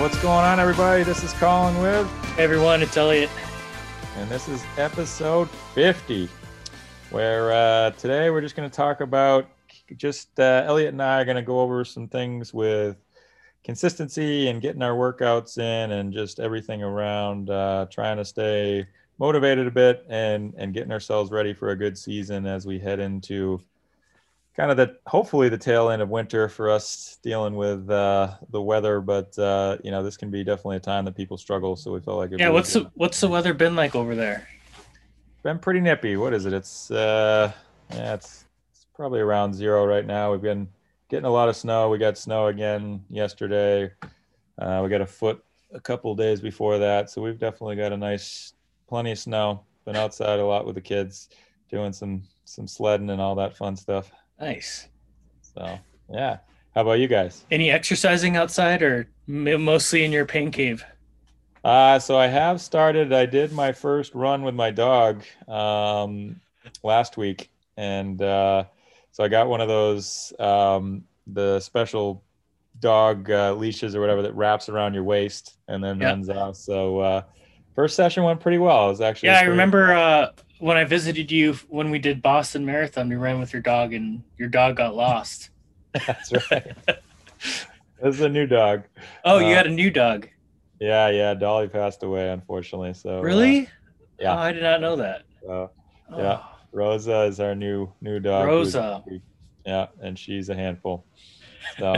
What's going on, everybody? This is Colin with... Hey, everyone, it's Elliot. And this is episode 50. Where today we're just going to talk about Elliot and I are going to go over some things with consistency and getting our workouts in and just everything around trying to stay motivated a bit and getting ourselves ready for a good season as we head into kind of hopefully the tail end of winter for us, dealing with the weather. But, this can be definitely a time that people struggle. So we felt like... Yeah, what's the weather been like over there? Been pretty nippy. What is it? It's probably around zero right now. We've been getting a lot of snow. We got snow again yesterday. We got a foot a couple of days before that, so we've definitely got a nice plenty of snow. Been outside a lot with the kids, doing some sledding and all that fun stuff. Nice. So yeah, how about you guys? Any exercising outside, or mostly in your pain cave? So I have started. I did my first run with my dog last week, and so I got one of those the special dog leashes or whatever that wraps around your waist and then runs off. So first session went pretty well. It was actually I remember when I visited you when we did Boston Marathon, we ran with your dog, and your dog got lost. That's right. This is a new dog. Oh, you had a new dog. Yeah. Dolly passed away, unfortunately. So really? Yeah. Oh, I did not know that. So, yeah. Rosa is our new dog. Rosa. Yeah, and she's a handful. So,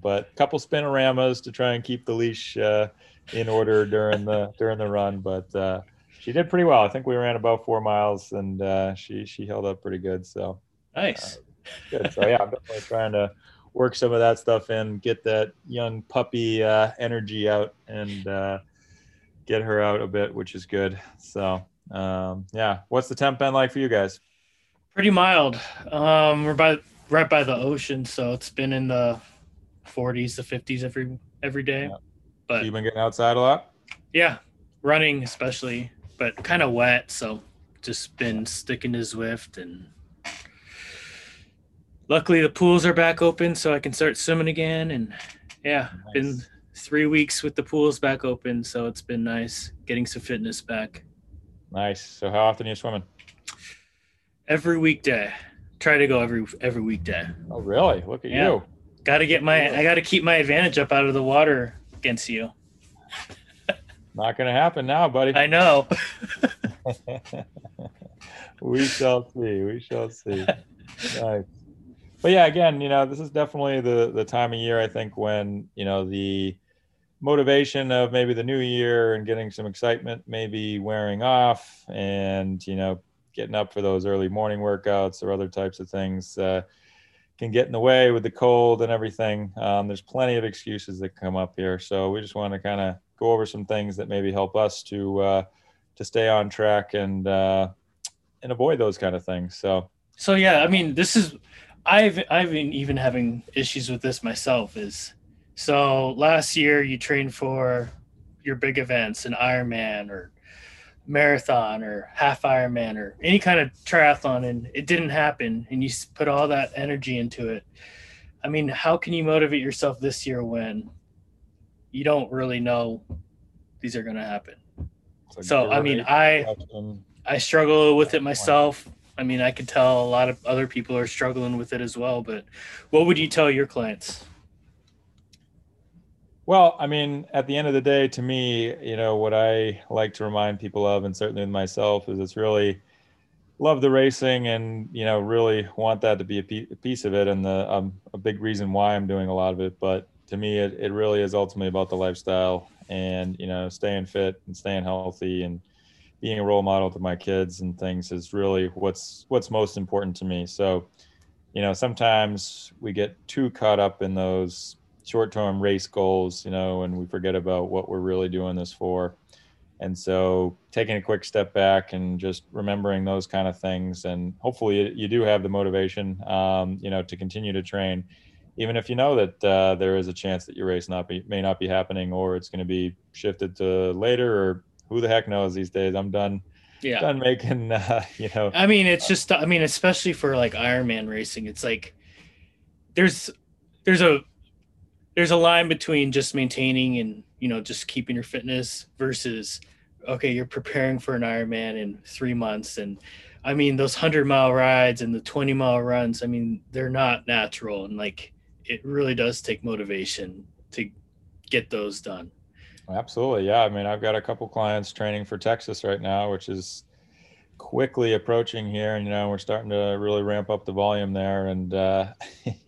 but a couple spinoramas to try and keep the leash in order during the run. But she did pretty well. I think we ran about 4 miles, and she held up pretty good. So nice. Good. So yeah, I'm definitely trying to work some of that stuff in, get that young puppy energy out, and get her out a bit, which is good. So what's the temp been like for you guys? Pretty mild. We're right by the ocean, so it's been in the 40s, the 50s every day. Yeah. But so you've been getting outside a lot? Yeah, running especially, but kind of wet, so just been sticking to Zwift. And luckily, the pools are back open, so I can start swimming again. And yeah, nice. Been 3 weeks with the pools back open, so it's been nice getting some fitness back. Nice. So how often are you swimming? Every weekday. Try to go every weekday. Oh, really? Look at you. I got to keep my advantage up out of the water against you. Not going to happen now, buddy. I know. We shall see. Nice. But yeah, again, this is definitely the time of year, I think, when, the motivation of maybe the new year and getting some excitement maybe wearing off, and, getting up for those early morning workouts or other types of things can get in the way with the cold and everything. There's plenty of excuses that come up here. So we just want to kind of go over some things that maybe help us to stay on track and avoid those kind of things. So yeah, this is... I've been even having issues with this myself. So last year you trained for your big events, an Ironman or marathon or half Ironman or any kind of triathlon, and it didn't happen, and you put all that energy into it. How can you motivate yourself this year when you don't really know these are going to happen? So I struggle with it myself. I could tell a lot of other people are struggling with it as well, but what would you tell your clients? Well, I mean, at the end of the day, to me, you know, what I like to remind people of, and certainly myself, is it's really love the racing and, you know, really want that to be a piece of it. And the a big reason why I'm doing a lot of it. But to me, it really is ultimately about the lifestyle and, you know, staying fit and staying healthy and being a role model to my kids and things is really what's most important to me. So, you know, sometimes we get too caught up in those short-term race goals, you know, and we forget about what we're really doing this for. And so taking a quick step back and just remembering those kind of things, and hopefully you do have the motivation, you know, to continue to train, even if you know that there is a chance that your race may not be happening, or it's going to be shifted to later, or who the heck knows these days. I'm done. Yeah. Done making, you know, I mean, it's just, I mean, especially for like Ironman racing, it's like, there's a line between just maintaining and, you know, just keeping your fitness versus, okay, you're preparing for an Ironman in 3 months. And I mean, those 100-mile rides and the 20-mile runs, I mean, they're not natural. And like, it really does take motivation to get those done. Absolutely. Yeah. I mean, I've got a couple clients training for Texas right now, which is quickly approaching here. And, you know, we're starting to really ramp up the volume there. And, you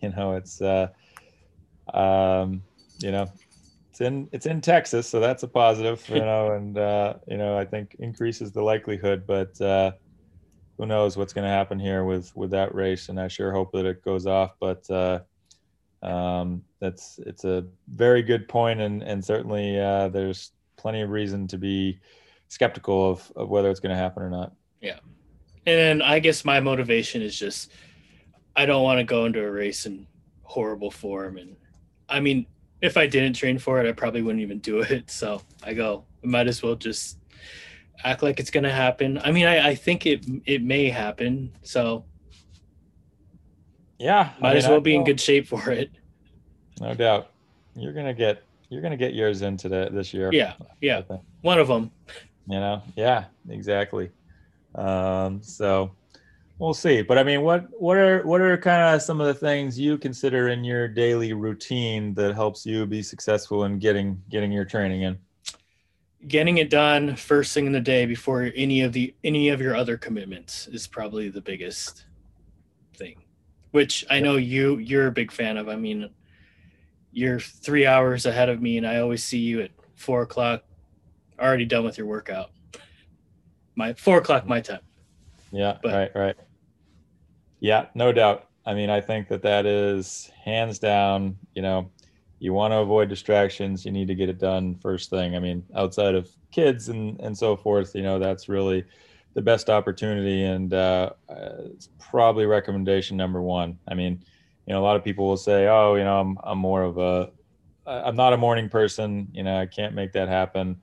know, it's, you know, it's in Texas. So that's a positive, you know, and, you know, I think increases the likelihood, but, who knows what's going to happen here with that race. And I sure hope that it goes off, but, it's a very good point, and certainly there's plenty of reason to be skeptical of whether it's going to happen or not. Yeah. And I guess my motivation is just, I don't want to go into a race in horrible form. And I mean, if I didn't train for it, I probably wouldn't even do it. So I might as well just act like it's going to happen. I mean, I think it may happen. So yeah, might as well be in good shape for it. No doubt, you're gonna get yours in today this year. Yeah, one of them. You know, yeah, exactly. So we'll see. But I mean, what are kind of some of the things you consider in your daily routine that helps you be successful in getting your training in? Getting it done first thing in the day before any of your other commitments is probably the biggest thing. Which I know you're a big fan of. I mean, you're 3 hours ahead of me, and I always see you at 4 o'clock, already done with your workout. 4 o'clock my time. Yeah, but, right. Yeah, no doubt. I mean, I think that is hands down, you know, you want to avoid distractions. You need to get it done first thing. I mean, outside of kids and so forth, you know, that's really the best opportunity, and it's probably recommendation number one. I mean, you know, a lot of people will say, oh, you know, I'm not a morning person, you know, I can't make that happen.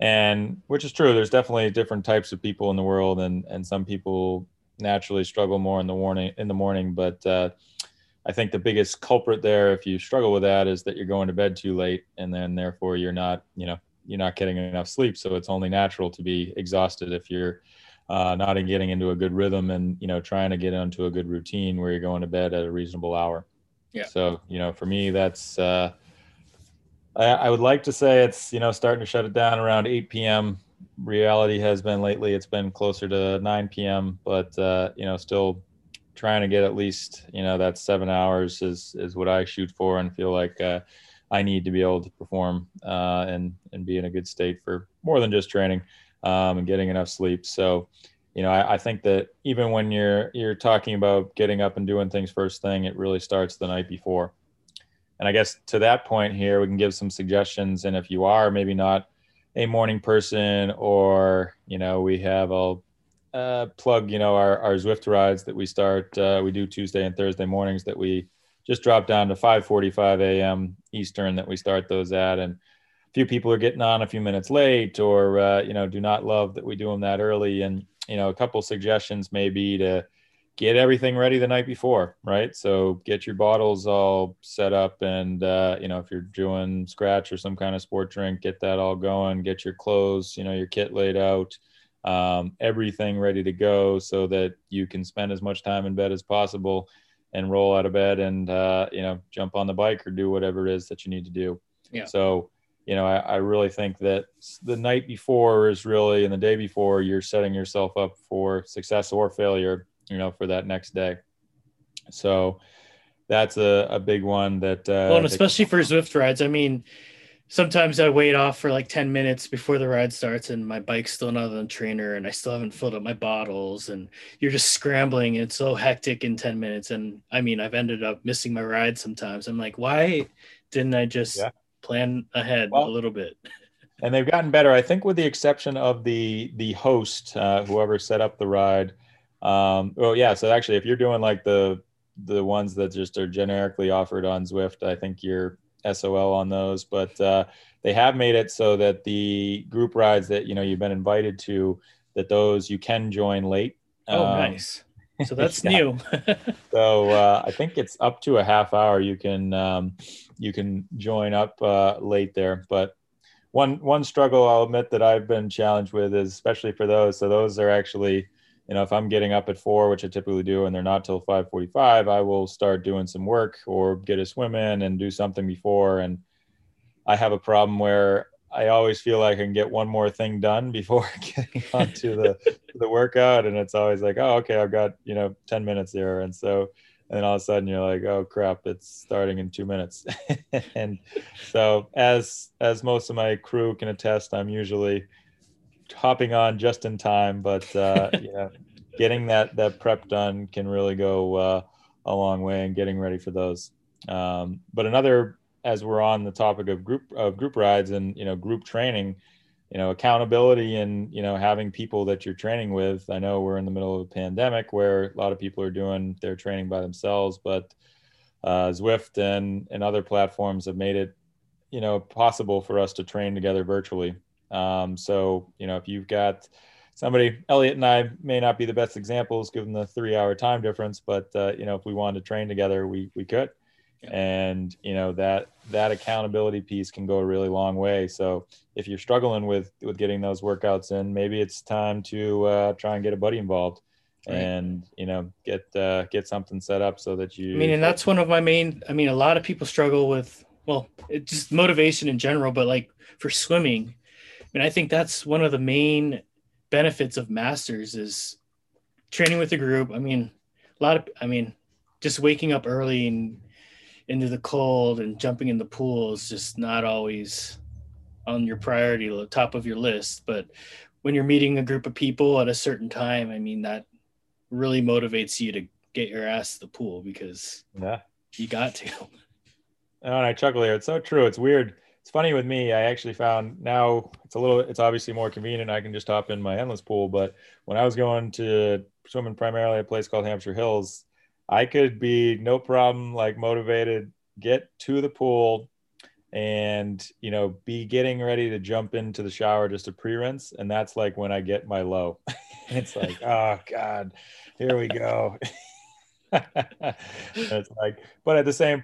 And which is true, there's definitely different types of people in the world, and some people naturally struggle more in the morning. But I think the biggest culprit there, if you struggle with that, is that you're going to bed too late, and then therefore you're not getting enough sleep. So it's only natural to be exhausted if you're not getting into a good rhythm and, you know, trying to get into a good routine where you're going to bed at a reasonable hour. Yeah. So, you know, for me, that's, I would like to say it's, you know, starting to shut it down around 8 PM. Reality has been lately, it's been closer to 9 PM, but, you know, still trying to get at least, you know, that 7 hours is what I shoot for and feel like, I need to be able to perform and be in a good state for more than just training and getting enough sleep. So, you know, I think that even when you're talking about getting up and doing things first thing, it really starts the night before. And I guess to that point here, we can give some suggestions. And if you are maybe not a morning person, or, you know, we have plug, you know, our Zwift rides that we start, we do Tuesday and Thursday mornings that we just drop down to 5:45 a.m. Eastern that we start those at, and a few people are getting on a few minutes late, or you know, do not love that we do them that early. And you know, a couple suggestions may be to get everything ready the night before, right? So get your bottles all set up, and you know, if you're doing scratch or some kind of sport drink, get that all going. Get your clothes, you know, your kit laid out, everything ready to go, so that you can spend as much time in bed as possible and roll out of bed and, you know, jump on the bike or do whatever it is that you need to do. Yeah. So, you know, I really think that the night before is really, and the day before, you're setting yourself up for success or failure, you know, for that next day. So that's a big one that, well, and especially for Zwift rides. I mean, sometimes I wait off for like 10 minutes before the ride starts and my bike's still not on the trainer and I still haven't filled up my bottles and you're just scrambling. And it's so hectic in 10 minutes. And I mean, I've ended up missing my ride sometimes. I'm like, why didn't I just plan ahead a little bit? And they've gotten better. I think with the exception of the host, whoever set up the ride. So actually, if you're doing like the ones that just are generically offered on Zwift, I think you're SOL on those, but they have made it so that the group rides that, you know, you've been invited to, that those you can join late. Nice. So that's new. So I think it's up to a half hour. You can join up late there, but one struggle I'll admit that I've been challenged with is especially for those. So those are actually, you know, if I'm getting up at 4, which I typically do, and they're not till 5:45, I will start doing some work or get a swim in and do something before. And I have a problem where I always feel like I can get one more thing done before getting onto the workout. And it's always like, oh, okay, I've got, you know, 10 minutes here. And so, and then all of a sudden you're like, oh crap, it's starting in 2 minutes. And so as most of my crew can attest, I'm usually hopping on just in time, but you know, getting that prep done can really go a long way in getting ready for those. But another, as we're on the topic of group rides and, you know, group training, you know, accountability and, you know, having people that you're training with. I know we're in the middle of a pandemic where a lot of people are doing their training by themselves, but Zwift and other platforms have made it, you know, possible for us to train together virtually. So, you know, if you've got somebody, Elliot and I may not be the best examples given the 3-hour time difference, but, you know, if we wanted to train together, we could. Yeah. And, you know, that accountability piece can go a really long way. So if you're struggling with getting those workouts in, maybe it's time to, try and get a buddy involved. Right. And, you know, get something set up so that you, I mean, and that's one of my main, I mean, a lot of people struggle with, well, it's just motivation in general, but like for swimming, I mean, I think that's one of the main benefits of masters is training with a group. I mean, just waking up early and into the cold and jumping in the pool is just not always on your priority, top of your list. But when you're meeting a group of people at a certain time, I mean, that really motivates you to get your ass to the pool because you got to. And I chuckle here. It's so true. It's weird. It's funny with me, I actually found now it's obviously more convenient. I can just hop in my endless pool. But when I was going to swimming primarily at a place called Hampshire Hills, I could be no problem, like motivated, get to the pool and, you know, be getting ready to jump into the shower just to pre-rinse. And that's like when I get my low. It's like, oh God, here we go. It's like, but at the same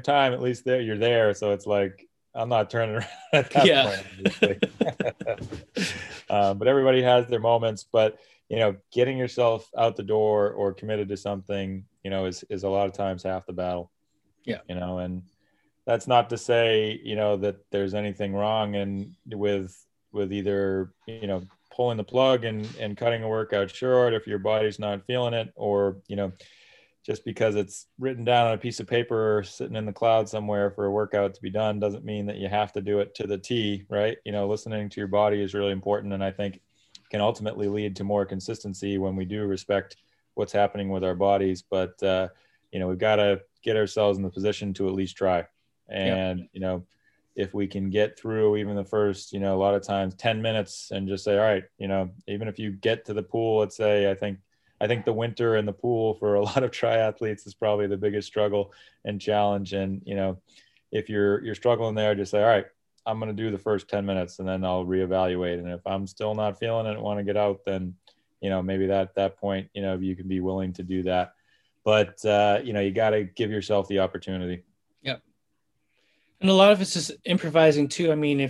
time, at least there you're there. So it's like, I'm not turning around at that point. But everybody has their moments. But, you know, getting yourself out the door or committed to something, you know, is a lot of times half the battle. Yeah. You know, and that's not to say, you know, that there's anything wrong and with either, you know, pulling the plug and cutting a workout short if your body's not feeling it, or, you know, just because it's written down on a piece of paper or sitting in the cloud somewhere for a workout to be done doesn't mean that you have to do it to the T, right? You know, listening to your body is really important, and I think can ultimately lead to more consistency when we do respect what's happening with our bodies. But, you know, we've got to get ourselves in the position to at least try. And, you know, if we can get through even the first, you know, a lot of times 10 minutes and just say, all right, you know, even if you get to the pool, let's say, I think the winter in the pool for a lot of triathletes is probably the biggest struggle and challenge. And, you know, if you're struggling there, just say, all right, I'm going to do the first 10 minutes and then I'll reevaluate. And if I'm still not feeling it and want to get out, then, you know, maybe that point, you know, you can be willing to do that, but, you know, you got to give yourself the opportunity. Yep. And a lot of it's just improvising too. I mean,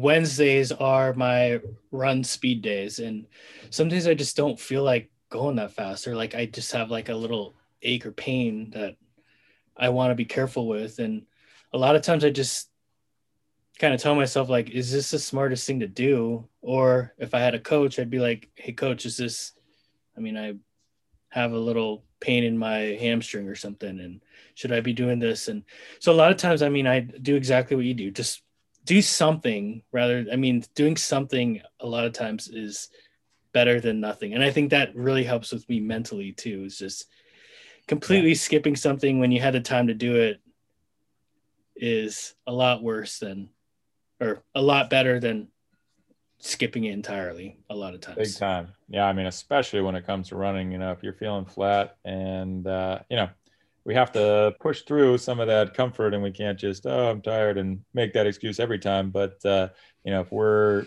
Wednesdays are my run speed days, and some days I just don't feel like going that fast, or like I just have like a little ache or pain that I want to be careful with. And a lot of times I just kind of tell myself, like, is this the smartest thing to do? Or if I had a coach, I'd be like, hey, coach, is this, I mean, I have a little pain in my hamstring or something, and should I be doing this? And so a lot of times, I mean, I do exactly what you do. Just do something rather. I mean, doing something a lot of times is better than nothing. And I think that really helps with me mentally too, is just completely skipping something when you had the time to do it is a lot worse than, or a lot better than skipping it entirely a lot of times. Big time. Yeah. I mean, especially when it comes to running, you know, if you're feeling flat and, you know, we have to push through some of that comfort, and we can't just, oh, I'm tired, and make that excuse every time. But, you know, if we're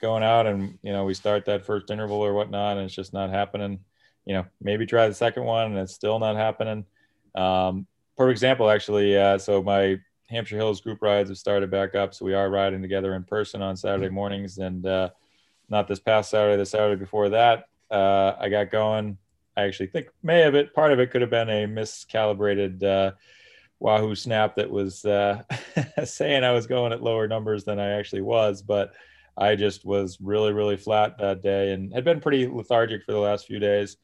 going out and, you know, we start that first interval or whatnot, and it's just not happening, you know, maybe try the second one and it's still not happening. Perfect example, actually. So my Hampshire Hills group rides have started back up. So we are riding together in person on Saturday mornings, and not this past Saturday, the Saturday before that, I got going. I actually think part of it could have been a miscalibrated Wahoo snap that was saying I was going at lower numbers than I actually was, but I just was really, really flat that day and had been pretty lethargic for the last few days.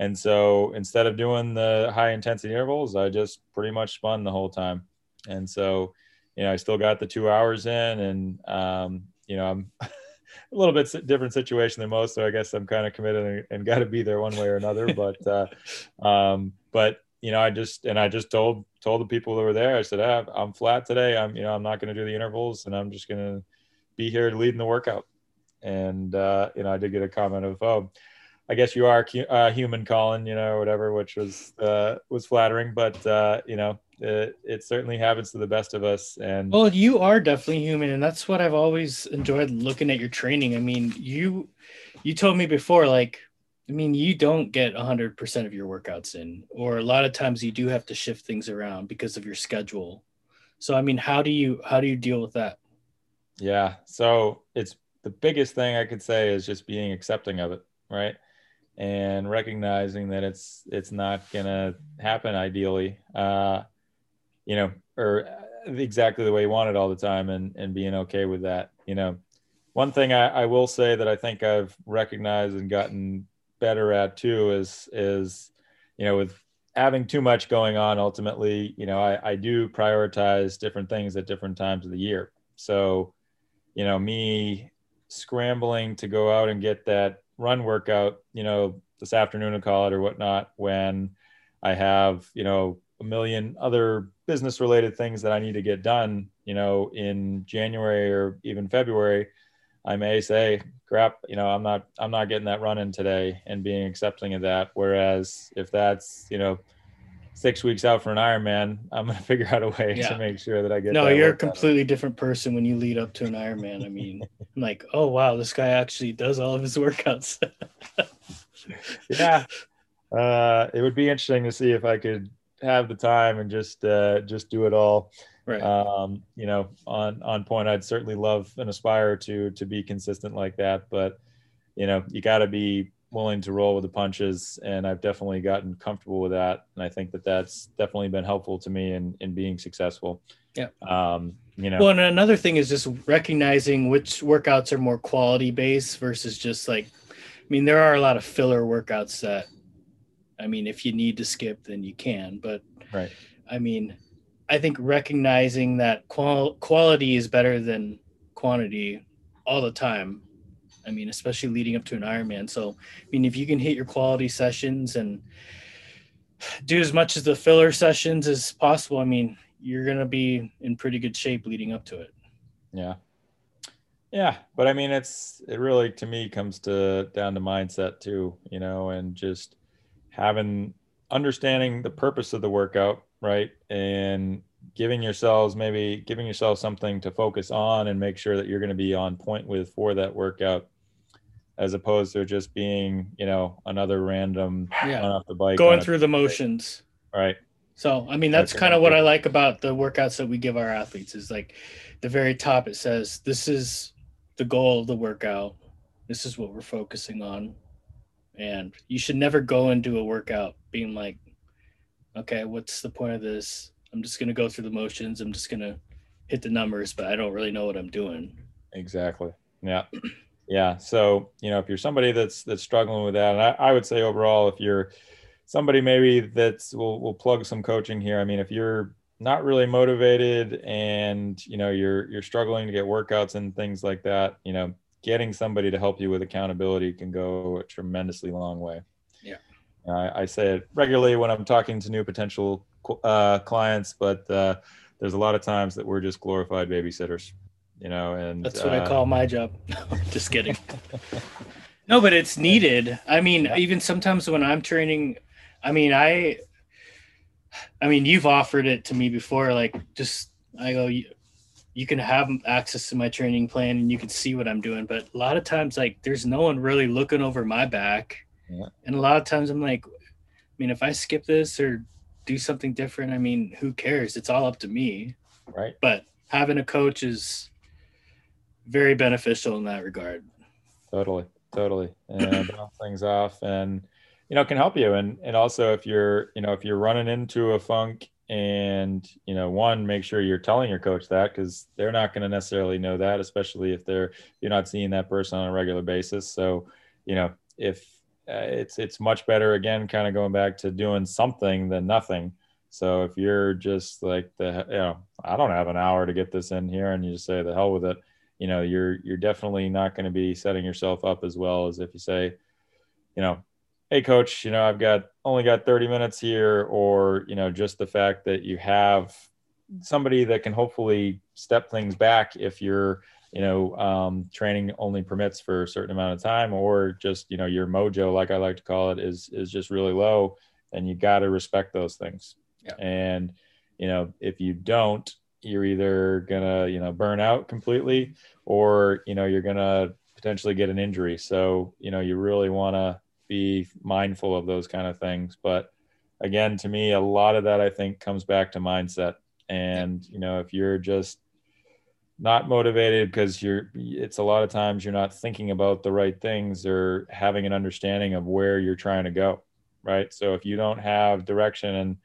And so instead of doing the high intensity intervals, I just pretty much spun the whole time. And so, you know, I still got the 2 hours in, and, you know, I'm a little bit different situation than most. So I guess I'm kind of committed and got to be there one way or another. But, you know, I just told the people that were there, I said, I'm flat today. I'm not going to do the intervals, and I'm just going to be here leading the workout. And, you know, I did get a comment of, oh, I guess you are human, Colin, you know, or whatever, which was flattering, but, you know, it certainly happens to the best of us. And well, you are definitely human, and that's what I've always enjoyed looking at your training. I mean, you told me before, like, I mean, you don't get 100% of your workouts in, or a lot of times you do have to shift things around because of your schedule. So, I mean, how do you deal with that? Yeah. So it's the biggest thing I could say is just being accepting of it. Right. And recognizing that it's not going to happen ideally, you know, or exactly the way you want it all the time, and being okay with that. You know, one thing I will say that I think I've recognized and gotten better at too is, you know, with having too much going on, ultimately, you know, I do prioritize different things at different times of the year. So, you know, me scrambling to go out and get that run workout, you know, this afternoon, I call it, or whatnot, when I have, you know, a million other business related things that I need to get done, you know, in January or even February, I may say, crap, you know, I'm not getting that run in today, and being accepting of that. Whereas if that's, you know, 6 weeks out for an Ironman, I'm going to figure out a way to make sure that I get that. You're a completely different person when you lead up to an Ironman. I mean, I'm like, oh, wow, this guy actually does all of his workouts. Yeah. It would be interesting to see if I could have the time and just do it all. Right. You know, on point. I'd certainly love and aspire to be consistent like that, but you know, you gotta be willing to roll with the punches. And I've definitely gotten comfortable with that. And I think that's definitely been helpful to me in being successful. Yeah. You know, well, and another thing is just recognizing which workouts are more quality based versus just like, I mean, there are a lot of filler workouts that, I mean, if you need to skip, then you can, but right. I mean, I think recognizing that quality is better than quantity all the time. I mean, especially leading up to an Ironman. So, I mean, if you can hit your quality sessions and do as much as the filler sessions as possible, I mean, you're going to be in pretty good shape leading up to it. Yeah. Yeah. But I mean, it really, to me, comes down to mindset too, you know, and just understanding the purpose of the workout, right? And giving yourself something to focus on and make sure that you're going to be on point with for that workout, as opposed to just being, you know, another random run off the bike, going through the motions. Right. So, I mean, that's kind of what I like about the workouts that we give our athletes, is like the very top, it says, this is the goal of the workout. This is what we're focusing on. And you should never go and do a workout being like, okay, what's the point of this? I'm just going to go through the motions. I'm just going to hit the numbers, but I don't really know what I'm doing. Exactly. Yeah. Yeah. So, you know, if you're somebody that's struggling with that, and I would say overall, if you're somebody maybe that's, we'll plug some coaching here. I mean, if you're not really motivated and, you know, you're struggling to get workouts and things like that, you know, getting somebody to help you with accountability can go a tremendously long way. Yeah. I say it regularly when I'm talking to new potential clients, but there's a lot of times that we're just glorified babysitters, you know, and that's what I call my job. Just kidding. No, but it's needed. I mean, yeah. Even sometimes when I'm training, I mean, I mean, you've offered it to me before, like, just, I go, you can have access to my training plan and you can see what I'm doing. But a lot of times, like, there's no one really looking over my back. Yeah. And a lot of times I'm like, I mean, if I skip this or do something different, I mean, who cares? It's all up to me. Right. But having a coach is very beneficial in that regard. Totally. Totally. And bounce things off and, you know, can help you. And also if you're, you know, if you're running into a funk and, you know, one, make sure you're telling your coach that, because they're not going to necessarily know that, especially if you're not seeing that person on a regular basis. So, you know, if, it's much better, again, kind of going back to doing something than nothing. So if you're just like, you know, I don't have an hour to get this in here, and you just say the hell with it, you know, you're definitely not going to be setting yourself up as well as if you say, you know, hey coach, you know, I've only got 30 minutes here, or, you know, just the fact that you have somebody that can hopefully step things back if you're, you know, training only permits for a certain amount of time, or just, you know, your mojo, like I like to call it, is just really low, and you got to respect those things. Yeah. And, you know, if you don't, you're either gonna, you know, burn out completely, or, you know, you're gonna potentially get an injury. So, you know, you really want to be mindful of those kind of things. But again, to me, a lot of that I think comes back to mindset. And, you know, if you're just not motivated because it's a lot of times you're not thinking about the right things or having an understanding of where you're trying to go. Right. So if you don't have direction and,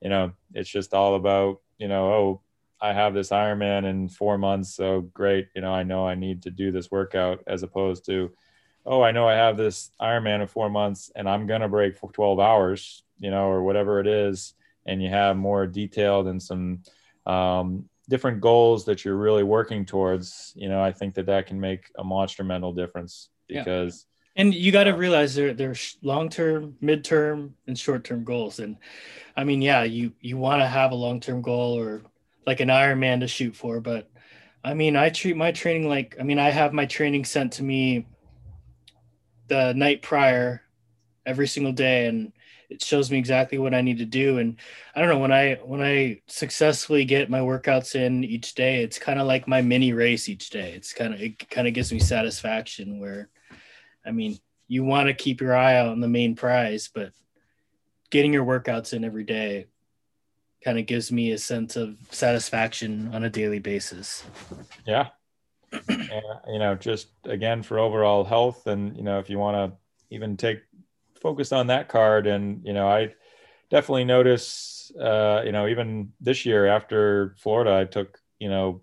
you know, it's just all about, you know, oh, I have this Ironman in 4 months. So great. You know I need to do this workout, as opposed to, oh, I know I have this Ironman in 4 months and I'm going to break for 12 hours, you know, or whatever it is. And you have more detailed and some, different goals that you're really working towards, you know, I think that can make a monumental difference, because. Yeah. And you got to realize there's long-term, mid-term and short-term goals. And I mean, yeah, you want to have a long-term goal or like an Ironman to shoot for, but I mean, I treat my training like, I mean, I have my training sent to me the night prior every single day. And it shows me exactly what I need to do. And I don't know, when I successfully get my workouts in each day, it's kind of like my mini race each day. It kind of gives me satisfaction, where, I mean, you want to keep your eye out on the main prize, but getting your workouts in every day kind of gives me a sense of satisfaction on a daily basis. Yeah. And, you know, just again, for overall health, and, you know, if you want to even focus on that card. And, you know, I definitely notice, you know, even this year after Florida, I took, you know,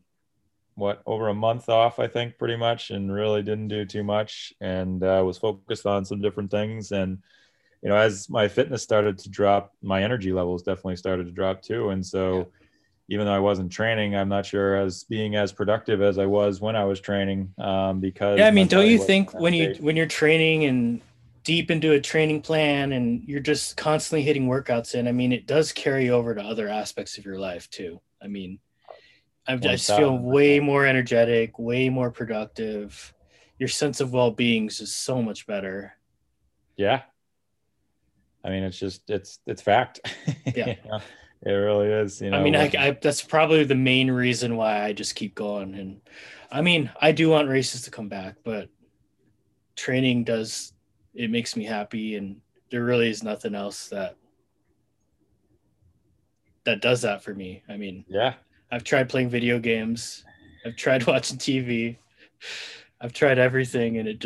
over a month off, I think, pretty much, and really didn't do too much, and was focused on some different things. And, you know, as my fitness started to drop, my energy levels definitely started to drop too. And so even though I wasn't training, I'm not sure as being as productive as I was when I was training, because. Yeah. I mean, don't you think when you're training and deep into a training plan and you're just constantly hitting workouts in, I mean, it does carry over to other aspects of your life too. I mean, I just feel way more energetic, way more productive. Your sense of well-being is just so much better. Yeah. I mean, it's just, it's fact. Yeah. You know, it really is. You know, I mean, that's probably the main reason why I just keep going. And I mean, I do want races to come back, but training it makes me happy, and there really is nothing else that does that for me. I mean, yeah, I've tried playing video games, I've tried watching TV, I've tried everything, and it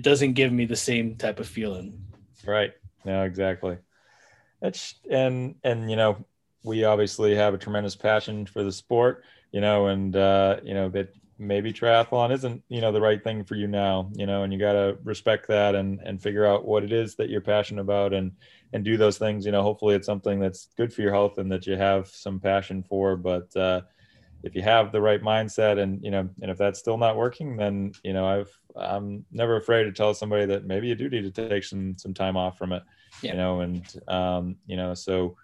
doesn't give me the same type of feeling. Right. No, exactly. And you know, we obviously have a tremendous passion for the sport, you know, and, you know, that maybe triathlon isn't, you know, the right thing for you now, you know, and you got to respect that and figure out what it is that you're passionate about and do those things, you know. Hopefully it's something that's good for your health and that you have some passion for, but, if you have the right mindset and, you know, and if that's still not working, then, you know, I'm never afraid to tell somebody that maybe you do need to take some time off from it, yeah. You know, and, you know, so,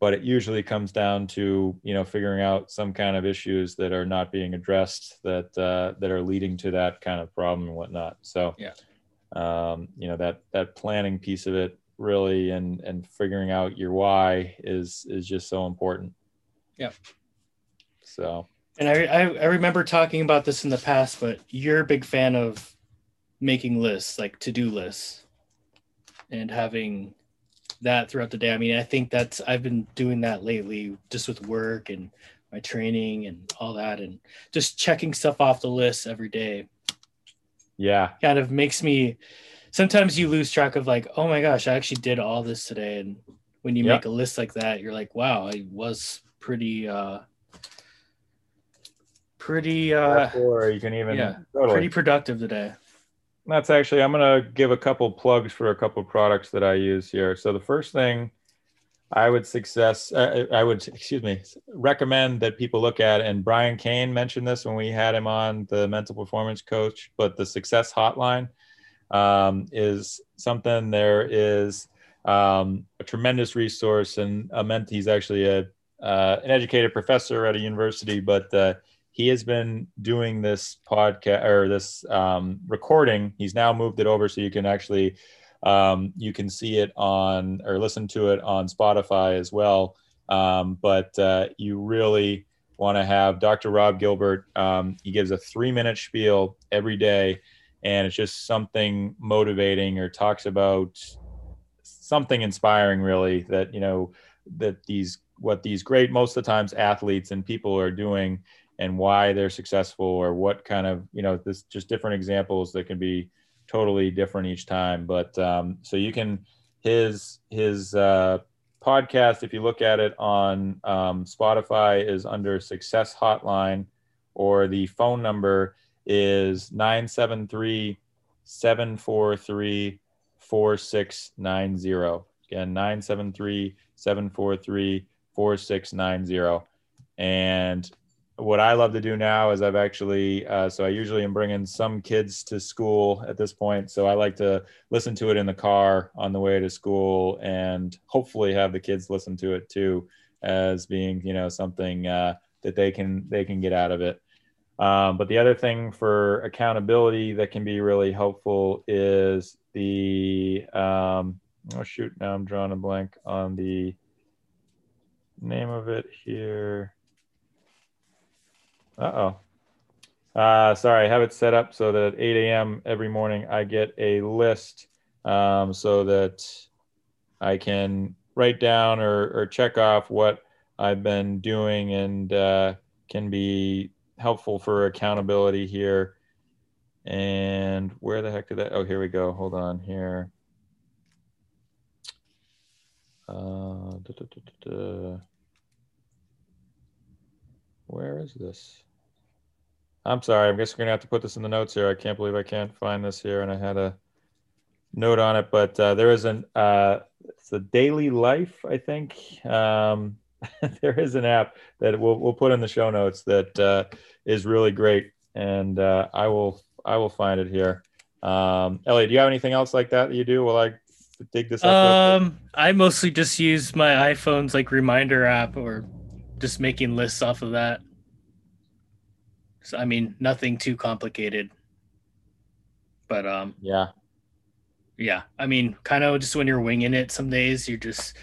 but it usually comes down to, you know, figuring out some kind of issues that are not being addressed that, that are leading to that kind of problem and whatnot. So, yeah. You know, that planning piece of it really, and figuring out your why is just so important. Yeah. So, and I remember talking about this in the past, but you're a big fan of making lists, like to-do lists, and having that throughout the day. I mean, I think I've been doing that lately, just with work and my training and all that, and just checking stuff off the list every day. Yeah. Kind of makes me, sometimes you lose track of like, oh my gosh, I actually did all this today. And when you make a list like that, you're like, wow, I was pretty productive today. That's actually, I'm going to give a couple plugs for a couple products that I use here. So the first thing I would recommend that people look at, and Brian Kane mentioned this when we had him on, the mental performance coach, but the Success Hotline is something. There is a tremendous resource, and he's actually an educated professor at a university, but he has been doing this podcast or this recording. He's now moved it over so you can actually you can see it on or listen to it on Spotify as well. But you really want to have Dr. Rob Gilbert. He gives a 3-minute spiel every day, and it's just something motivating or talks about something inspiring, really, that, you know, that these great, most of the times, athletes and people are doing, and why they're successful, or what kind of, you know, this just different examples that can be totally different each time. But so you can, his podcast, if you look at it on Spotify, is under Success Hotline, or the phone number is 973-743-4690. Again, 973-743-4690. And what I love to do now is I've actually, so I usually am bringing some kids to school at this point. So I like to listen to it in the car on the way to school, and hopefully have the kids listen to it too, as being, you know, something that they can get out of it. But the other thing for accountability that can be really helpful is the, now I'm drawing a blank on the name of it here. Sorry, I have it set up so that at 8 a.m. every morning I get a list so that I can write down or check off what I've been doing, and can be helpful for accountability here. And where the heck did that? Oh, here we go. Hold on here. Where is this? I'm sorry. I guess we're going to have to put this in the notes here. I can't believe I can't find this here. And I had a note on it, but there is it's a daily life, I think. There is an app that we'll put in the show notes that is really great. And I will find it here. Elliot, do you have anything else like that you do? Will I dig this up? I mostly just use my iPhone's like reminder app, or just making lists off of that. So, I mean, nothing too complicated, but yeah. I mean, kind of just when you're winging it, some days you're just,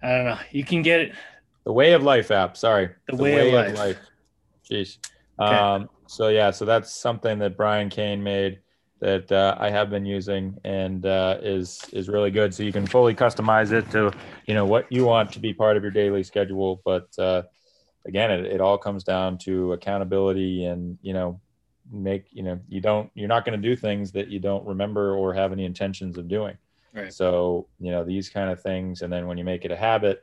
I don't know. You can get it. The Way of Life app. Sorry, the Way of Life. Jeez. Okay. So that's something that Brian Kane made that I have been using, and is really good. So you can fully customize it to, you know, what you want to be part of your daily schedule. But again, it all comes down to accountability, and, you know, you're not going to do things that you don't remember or have any intentions of doing. Right. So, you know, these kind of things. And then when you make it a habit,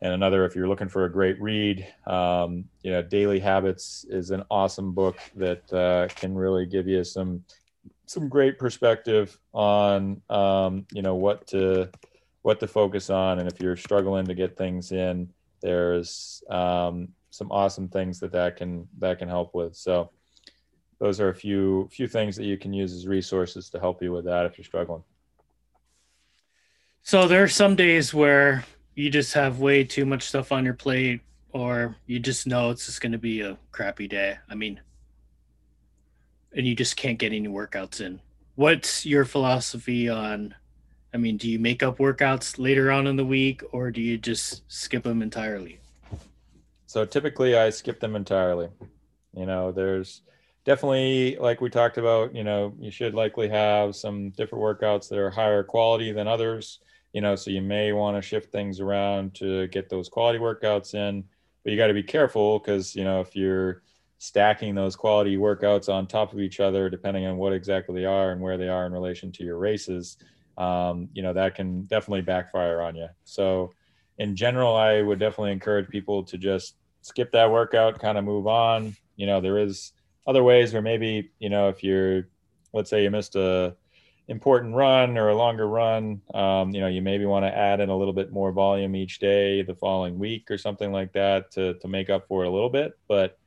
And another, if you're looking for a great read, you know, Daily Habits is an awesome book that can really give you some great perspective on, you know, what to focus on. And if you're struggling to get things in, there's some awesome things that can help with. So those are a few things that you can use as resources to help you with that if you're struggling. So there are some days where you just have way too much stuff on your plate, or you just know it's just going to be a crappy day. I mean, and you just can't get any workouts in. What's your philosophy on, I mean, do you make up workouts later on in the week, or do you just skip them entirely? So typically I skip them entirely. You know, there's definitely, like we talked about, you know, you should likely have some different workouts that are higher quality than others, you know, so you may want to shift things around to get those quality workouts in, but you got to be careful because, you know, if you're stacking those quality workouts on top of each other, depending on what exactly they are and where they are in relation to your races, you know, that can definitely backfire on you. So in general, I would definitely encourage people to just skip that workout, kind of move on. You know, there is other ways where maybe, you know, if you're, let's say you missed a important run or a longer run, you know, you maybe want to add in a little bit more volume each day the following week or something like that to make up for it a little bit. But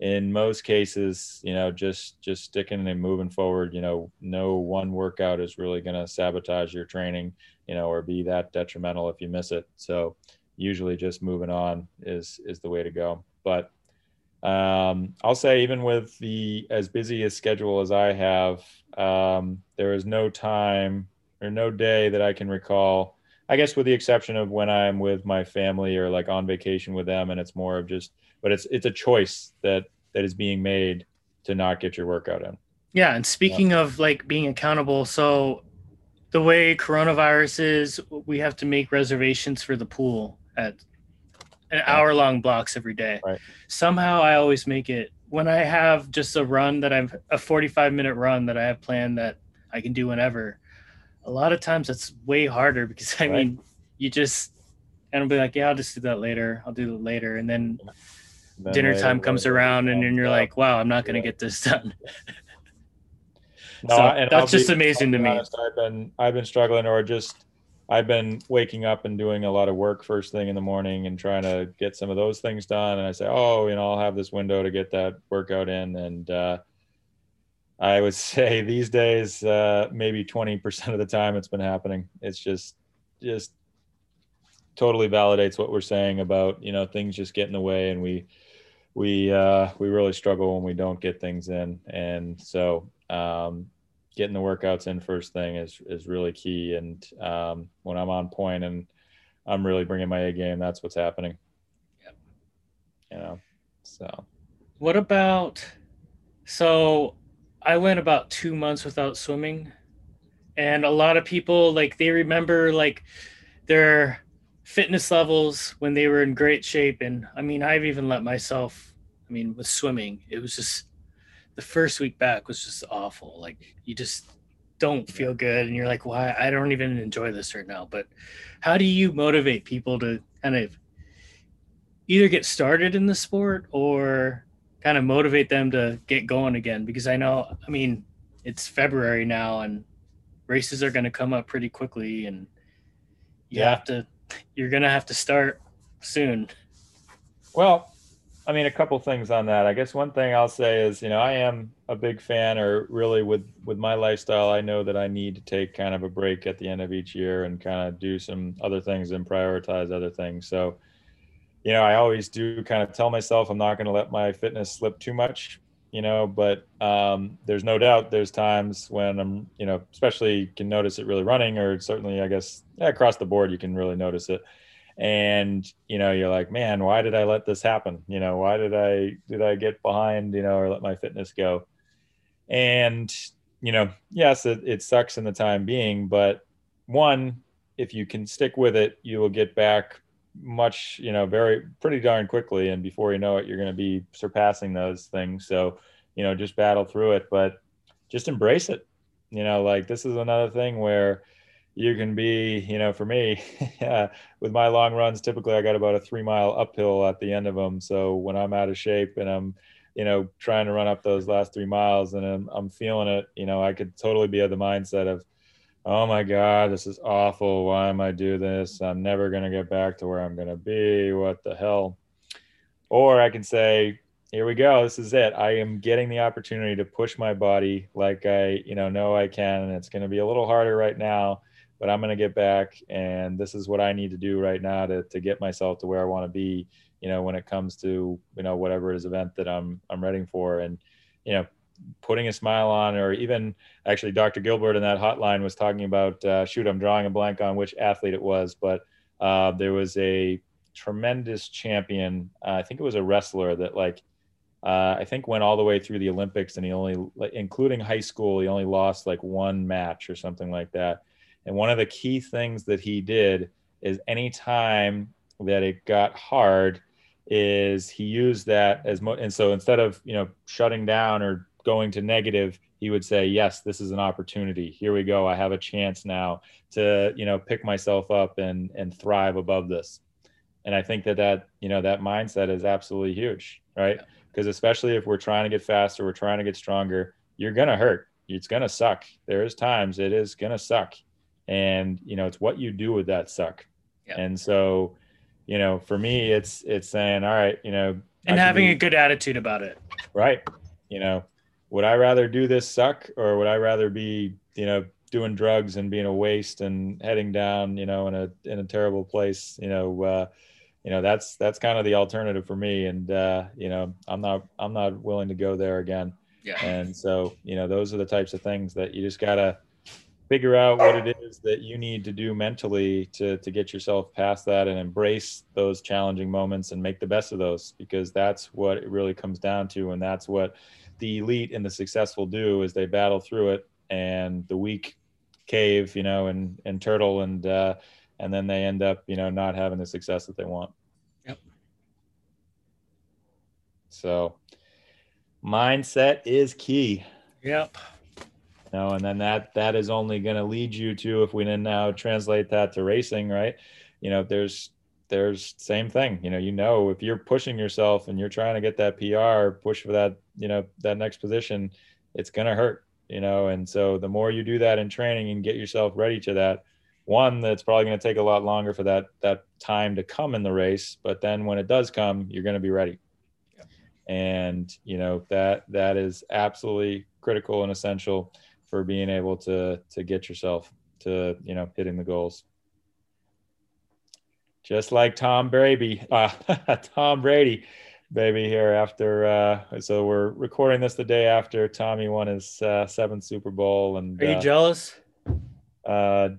in most cases, you know, just sticking and moving forward, you know, no one workout is really going to sabotage your training, you know, or be that detrimental if you miss it. So usually just moving on is the way to go. But I'll say, even with as busy a schedule as I have, there is no time or no day that I can recall, I guess with the exception of when I'm with my family or like on vacation with them, and it's more of just, but it's a choice that is being made to not get your workout in. Yeah. And speaking of like being accountable, so the way coronavirus is, we have to make reservations for the pool at an hour long blocks every day. Right. Somehow I always make it. When I have just a run that I've a 45-minute run that I have planned that I can do whenever, a lot of times that's way harder because I mean, you just, and I'll be like, yeah, I'll just do that later. I'll do it later. And then dinner time comes around and then you're like, wow, I'm not going to get this done. No, so and that's just amazing to me. I've been struggling, or just, I've been waking up and doing a lot of work first thing in the morning and trying to get some of those things done. And I say, oh, you know, I'll have this window to get that workout in. And I would say these days, maybe 20% of the time it's been happening. It's just totally validates what we're saying about, you know, things just get in the way, and we really struggle when we don't get things in. And so getting the workouts in first thing is really key. And when I'm on point and I'm really bringing my A game, that's what's happening. Yep. You know, so. What about, so I went about 2 months without swimming, and a lot of people, like, they remember like their fitness levels when they were in great shape. And I mean, I've even let myself, I mean, with swimming, it was just, the first week back was just awful. Like, you just don't feel good, and you're like, why? I don't even enjoy this right now. But how do you motivate people to kind of either get started in the sport or kind of motivate them to get going again? Because I know, I mean, it's February now and races are going to come up pretty quickly, and you have to, you're going to have to start soon. Well, I mean, a couple things on that. I guess one thing I'll say is, you know, I am a big fan, or really with my lifestyle, I know that I need to take kind of a break at the end of each year and kind of do some other things and prioritize other things. So, you know, I always do kind of tell myself I'm not going to let my fitness slip too much, you know, but there's no doubt there's times when I'm, you know, especially can notice it really running, or certainly, I guess, across the board, you can really notice it. And, you know, you're like, man, why did I let this happen? You know, why did I get behind, you know, or let my fitness go? And, you know, yes, it sucks in the time being, but one, if you can stick with it, you will get back much, you know, pretty darn quickly. And before you know it, you're going to be surpassing those things. So, you know, just battle through it, but just embrace it. You know, like, this is another thing where, you can be, you know, for me, with my long runs, typically I got about a 3 mile uphill at the end of them. So when I'm out of shape and I'm, you know, trying to run up those last 3 miles and I'm feeling it, you know, I could totally be of the mindset of, oh my God, this is awful. Why am I doing this? I'm never going to get back to where I'm going to be. What the hell? Or I can say, here we go. This is it. I am getting the opportunity to push my body like I, you know I can, and it's going to be a little harder right now, but I'm going to get back. And this is what I need to do right now to get myself to where I want to be, you know, when it comes to, you know, whatever it is event that I'm ready for. And, you know, putting a smile on, or even actually Dr. Gilbert in that hotline was talking about, shoot, I'm drawing a blank on which athlete it was, but there was a tremendous champion. I think it was a wrestler that like, I think went all the way through the Olympics, and he only, including high school, he only lost like one match or something like that. And one of the key things that he did is any time that it got hard is he used that as much. And so instead of, you know, shutting down or going to negative, he would say, yes, this is an opportunity. Here we go. I have a chance now to, you know, pick myself up and thrive above this. And I think that, you know, that mindset is absolutely huge, right? Because especially if we're trying to get faster, we're trying to get stronger, you're going to hurt. It's going to suck. There is times it is going to suck. And, you know, it's what you do with that suck. Yeah. And so, you know, for me, it's saying, all right, you know, and having a good attitude about it. Right. You know, would I rather do this suck, or would I rather be, you know, doing drugs and being a waste and heading down, you know, in a terrible place, you know, that's kind of the alternative for me. And, you know, I'm not willing to go there again. Yeah. And so, you know, those are the types of things that you just gotta figure out what it is that you need to do mentally to get yourself past that and embrace those challenging moments and make the best of those, because that's what it really comes down to. And that's what the elite and the successful do, is they battle through it, and the weak cave, you know, and turtle, and then they end up, you know, not having the success that they want. Yep. So mindset is key. Yep. No, and then that is only going to lead you to, if we then now translate that to racing, right? You know, there's same thing, you know, if you're pushing yourself and you're trying to get that PR, push for that, you know, that next position, it's going to hurt, you know? And so the more you do that in training and get yourself ready to that one, that's probably going to take a lot longer for that time to come in the race. But then when it does come, you're going to be ready. Yeah. And you know, that is absolutely critical and essential for being able to get yourself to, you know, hitting the goals. Just like Tom Brady, baby, here after, so we're recording this the day after Tommy won his seventh Super Bowl. And are you jealous?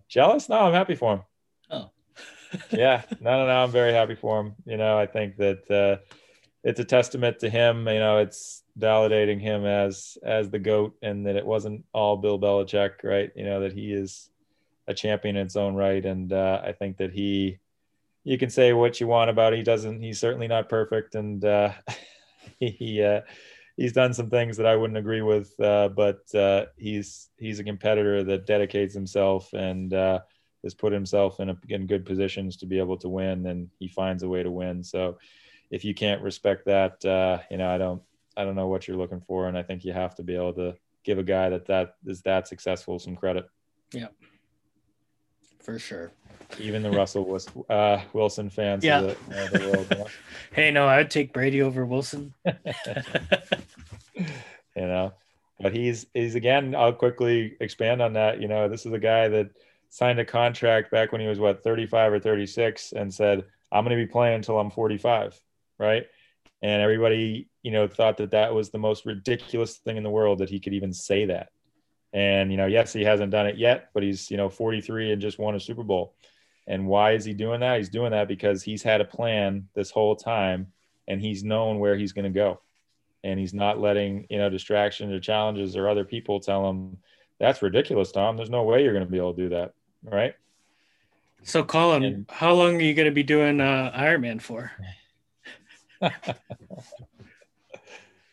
Jealous? No, I'm happy for him. Oh. Yeah, no, I'm very happy for him. You know, I think that it's a testament to him, you know, it's validating him as the GOAT, and that it wasn't all Bill Belichick, right? You know, that he is a champion in its own right. And I think that you can say what you want about it. He's certainly not perfect. And he's done some things that I wouldn't agree with, but he's a competitor that dedicates himself and has put himself in good positions to be able to win. And he finds a way to win. So if you can't respect that, you know, I don't know what you're looking for. And I think you have to be able to give a guy that is that successful some credit. Yeah, for sure. Even the Russell Wilson fans. Yeah. Of the world, you know? Hey, no, I'd take Brady over Wilson. You know, but he's again, I'll quickly expand on that. You know, this is a guy that signed a contract back when he was 35 or 36 and said, I'm going to be playing until I'm 45. Right. And everybody, you know, thought that was the most ridiculous thing in the world, that he could even say that. And, you know, yes, he hasn't done it yet, but he's, you know, 43 and just won a Super Bowl. And why is he doing that? He's doing that because he's had a plan this whole time, and he's known where he's going to go. And he's not letting, you know, distractions or challenges or other people tell him, that's ridiculous, Tom. There's no way you're going to be able to do that. Right. So Colin, how long are you going to be doing Ironman for?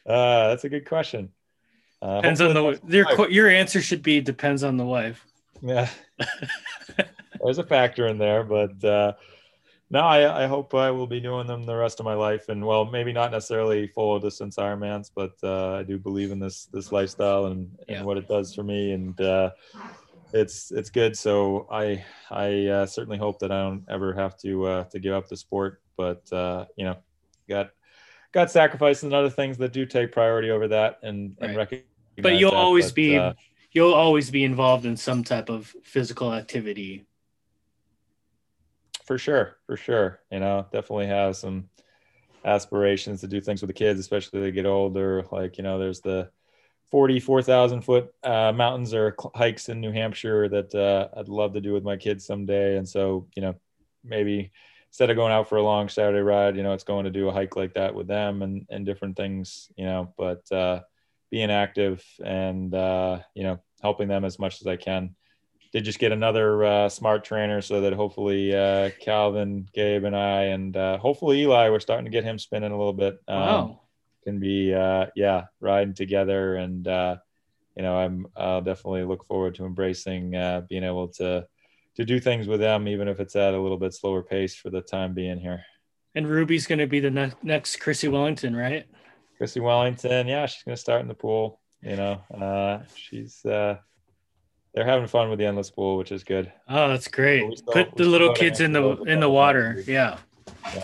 That's a good question. Depends on your answer should be depends on the wife. Yeah. there's a factor in there, but no, I hope I will be doing them the rest of my life. And well, maybe not necessarily full distance Ironmans, but I do believe in this lifestyle and what it does for me. And it's good. So I certainly hope that I don't ever have to give up the sport, but got sacrifices and other things that do take priority over that. And recognize but you'll that, always but, be, you'll always be involved in some type of physical activity. For sure. Definitely have some aspirations to do things with the kids, especially as they get older. Like, there's the 44,000 foot mountains or hikes in New Hampshire that I'd love to do with my kids someday. And so, maybe instead of going out for a long Saturday ride, it's going to do a hike like that with them and different things, but being active and, helping them as much as I can. Did just get another smart trainer so that hopefully Calvin, Gabe, and I, and hopefully Eli, we're starting to get him spinning a little bit. Wow. Can be, riding together. And, I'll definitely look forward to embracing being able to do things with them, even if it's at a little bit slower pace for the time being here. And Ruby's going to be the next Chrissy Wellington, right? Chrissy Wellington. Yeah. She's going to start in the pool, she's, they're having fun with the endless pool, which is good. Oh, that's great. So put the little kids in the water. Yeah.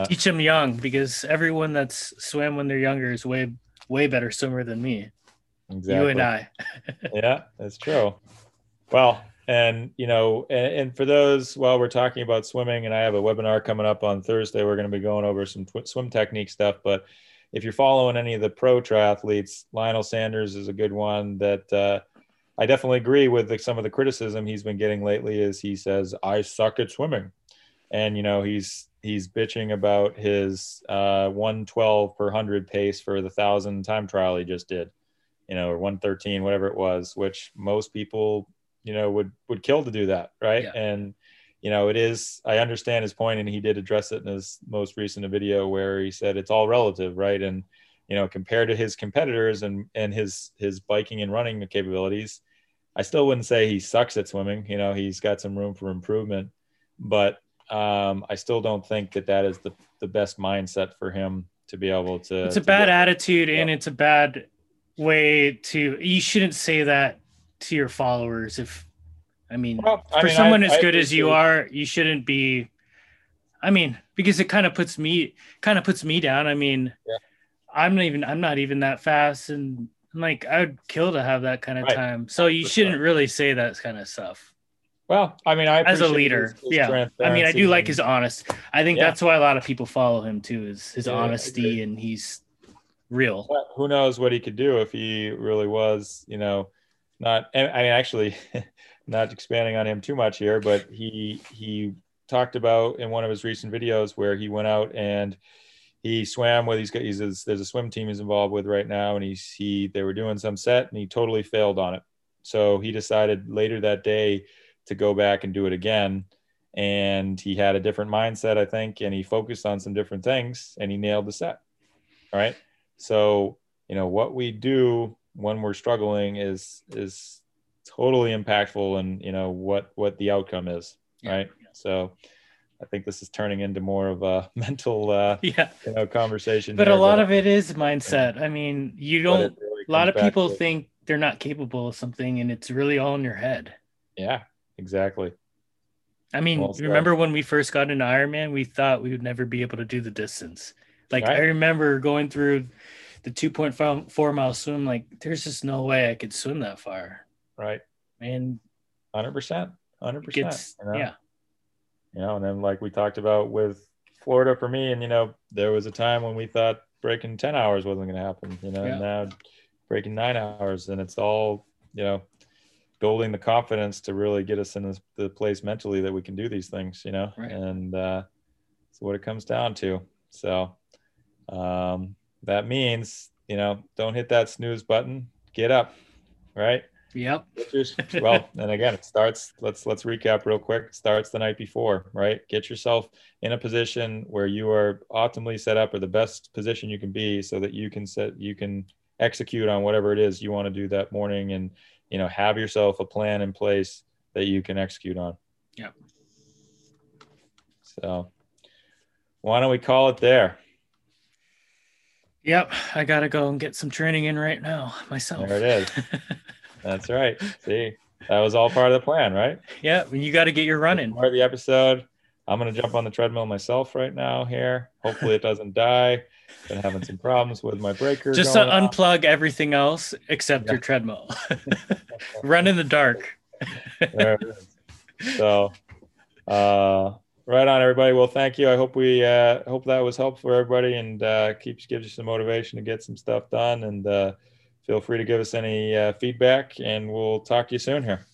Teach them young, because everyone that's swam when they're younger is way, way better swimmer than me. Exactly. You and I. Yeah, that's true. Well, and, and for those, while we're talking about swimming, and I have a webinar coming up on Thursday, we're going to be going over some swim technique stuff, but if you're following any of the pro triathletes, Lionel Sanders is a good one that, I definitely agree with some of the criticism he's been getting lately is he says, I suck at swimming. And, he's bitching about his 112 per 100 pace for the 1,000 time trial he just did, or 113, whatever it was, which most people, would kill to do that. Right. Yeah. And, I understand his point, and he did address it in his most recent video where he said it's all relative. Right. And, compared to his competitors and his biking and running capabilities, I still wouldn't say he sucks at swimming. He's got some room for improvement, but I still don't think that is the best mindset for him to be able to. It's a bad attitude, and it's a bad way to. You shouldn't say that to your followers. Someone as good as you are, you shouldn't be. Because it kind of puts me down. I'm not even that fast. And I would kill to have that kind of time. So you shouldn't really say that kind of stuff. Well, as a leader. I do like his honest. I think that's why a lot of people follow him too, is his honesty, and he's real. Well, who knows what he could do if he really was, not expanding on him too much here, but he talked about in one of his recent videos where he went out and he swam with there's a swim team he's involved with right now, and they were doing some set, and he totally failed on it. So he decided later that day to go back and do it again, and he had a different mindset, I think, and he focused on some different things, and he nailed the set. All right. So what we do when we're struggling is totally impactful, and what the outcome is. Right. Yeah. So. I think this is turning into more of a mental, conversation. But a lot of it is mindset. A lot of people think they're not capable of something, and it's really all in your head. Yeah, exactly. Remember when we first got into Ironman, we thought we would never be able to do the distance. I remember going through the 2.4 mile swim. There's just no way I could swim that far. Right. And 100%. Yeah. And then we talked about with Florida for me, and, there was a time when we thought breaking 10 hours wasn't going to happen, and now breaking 9 hours, and it's all, building the confidence to really get us in the place mentally that we can do these things, and that's what it comes down to. So that means, don't hit that snooze button, get up. Right. Yep. Well, and again, it starts, let's recap real quick. It starts the night before, right? Get yourself in a position where you are optimally set up, or the best position you can be, so that you can execute on whatever it is you want to do that morning, and, have yourself a plan in place that you can execute on. Yep. So why don't we call it there? Yep. I got to go and get some training in right now myself. There it is. That's right. See, that was all part of the plan, right? Yeah. You got to get your run in. Part of the episode. I'm going to jump on the treadmill myself right now here. Hopefully it doesn't die. Been having some problems with my breaker. Just to unplug everything else except your treadmill. Run in the dark. There it is. So, right on, everybody. Well, thank you. I hope we hope that was helpful for everybody, and gives you some motivation to get some stuff done. And feel free to give us any feedback, and we'll talk to you soon here.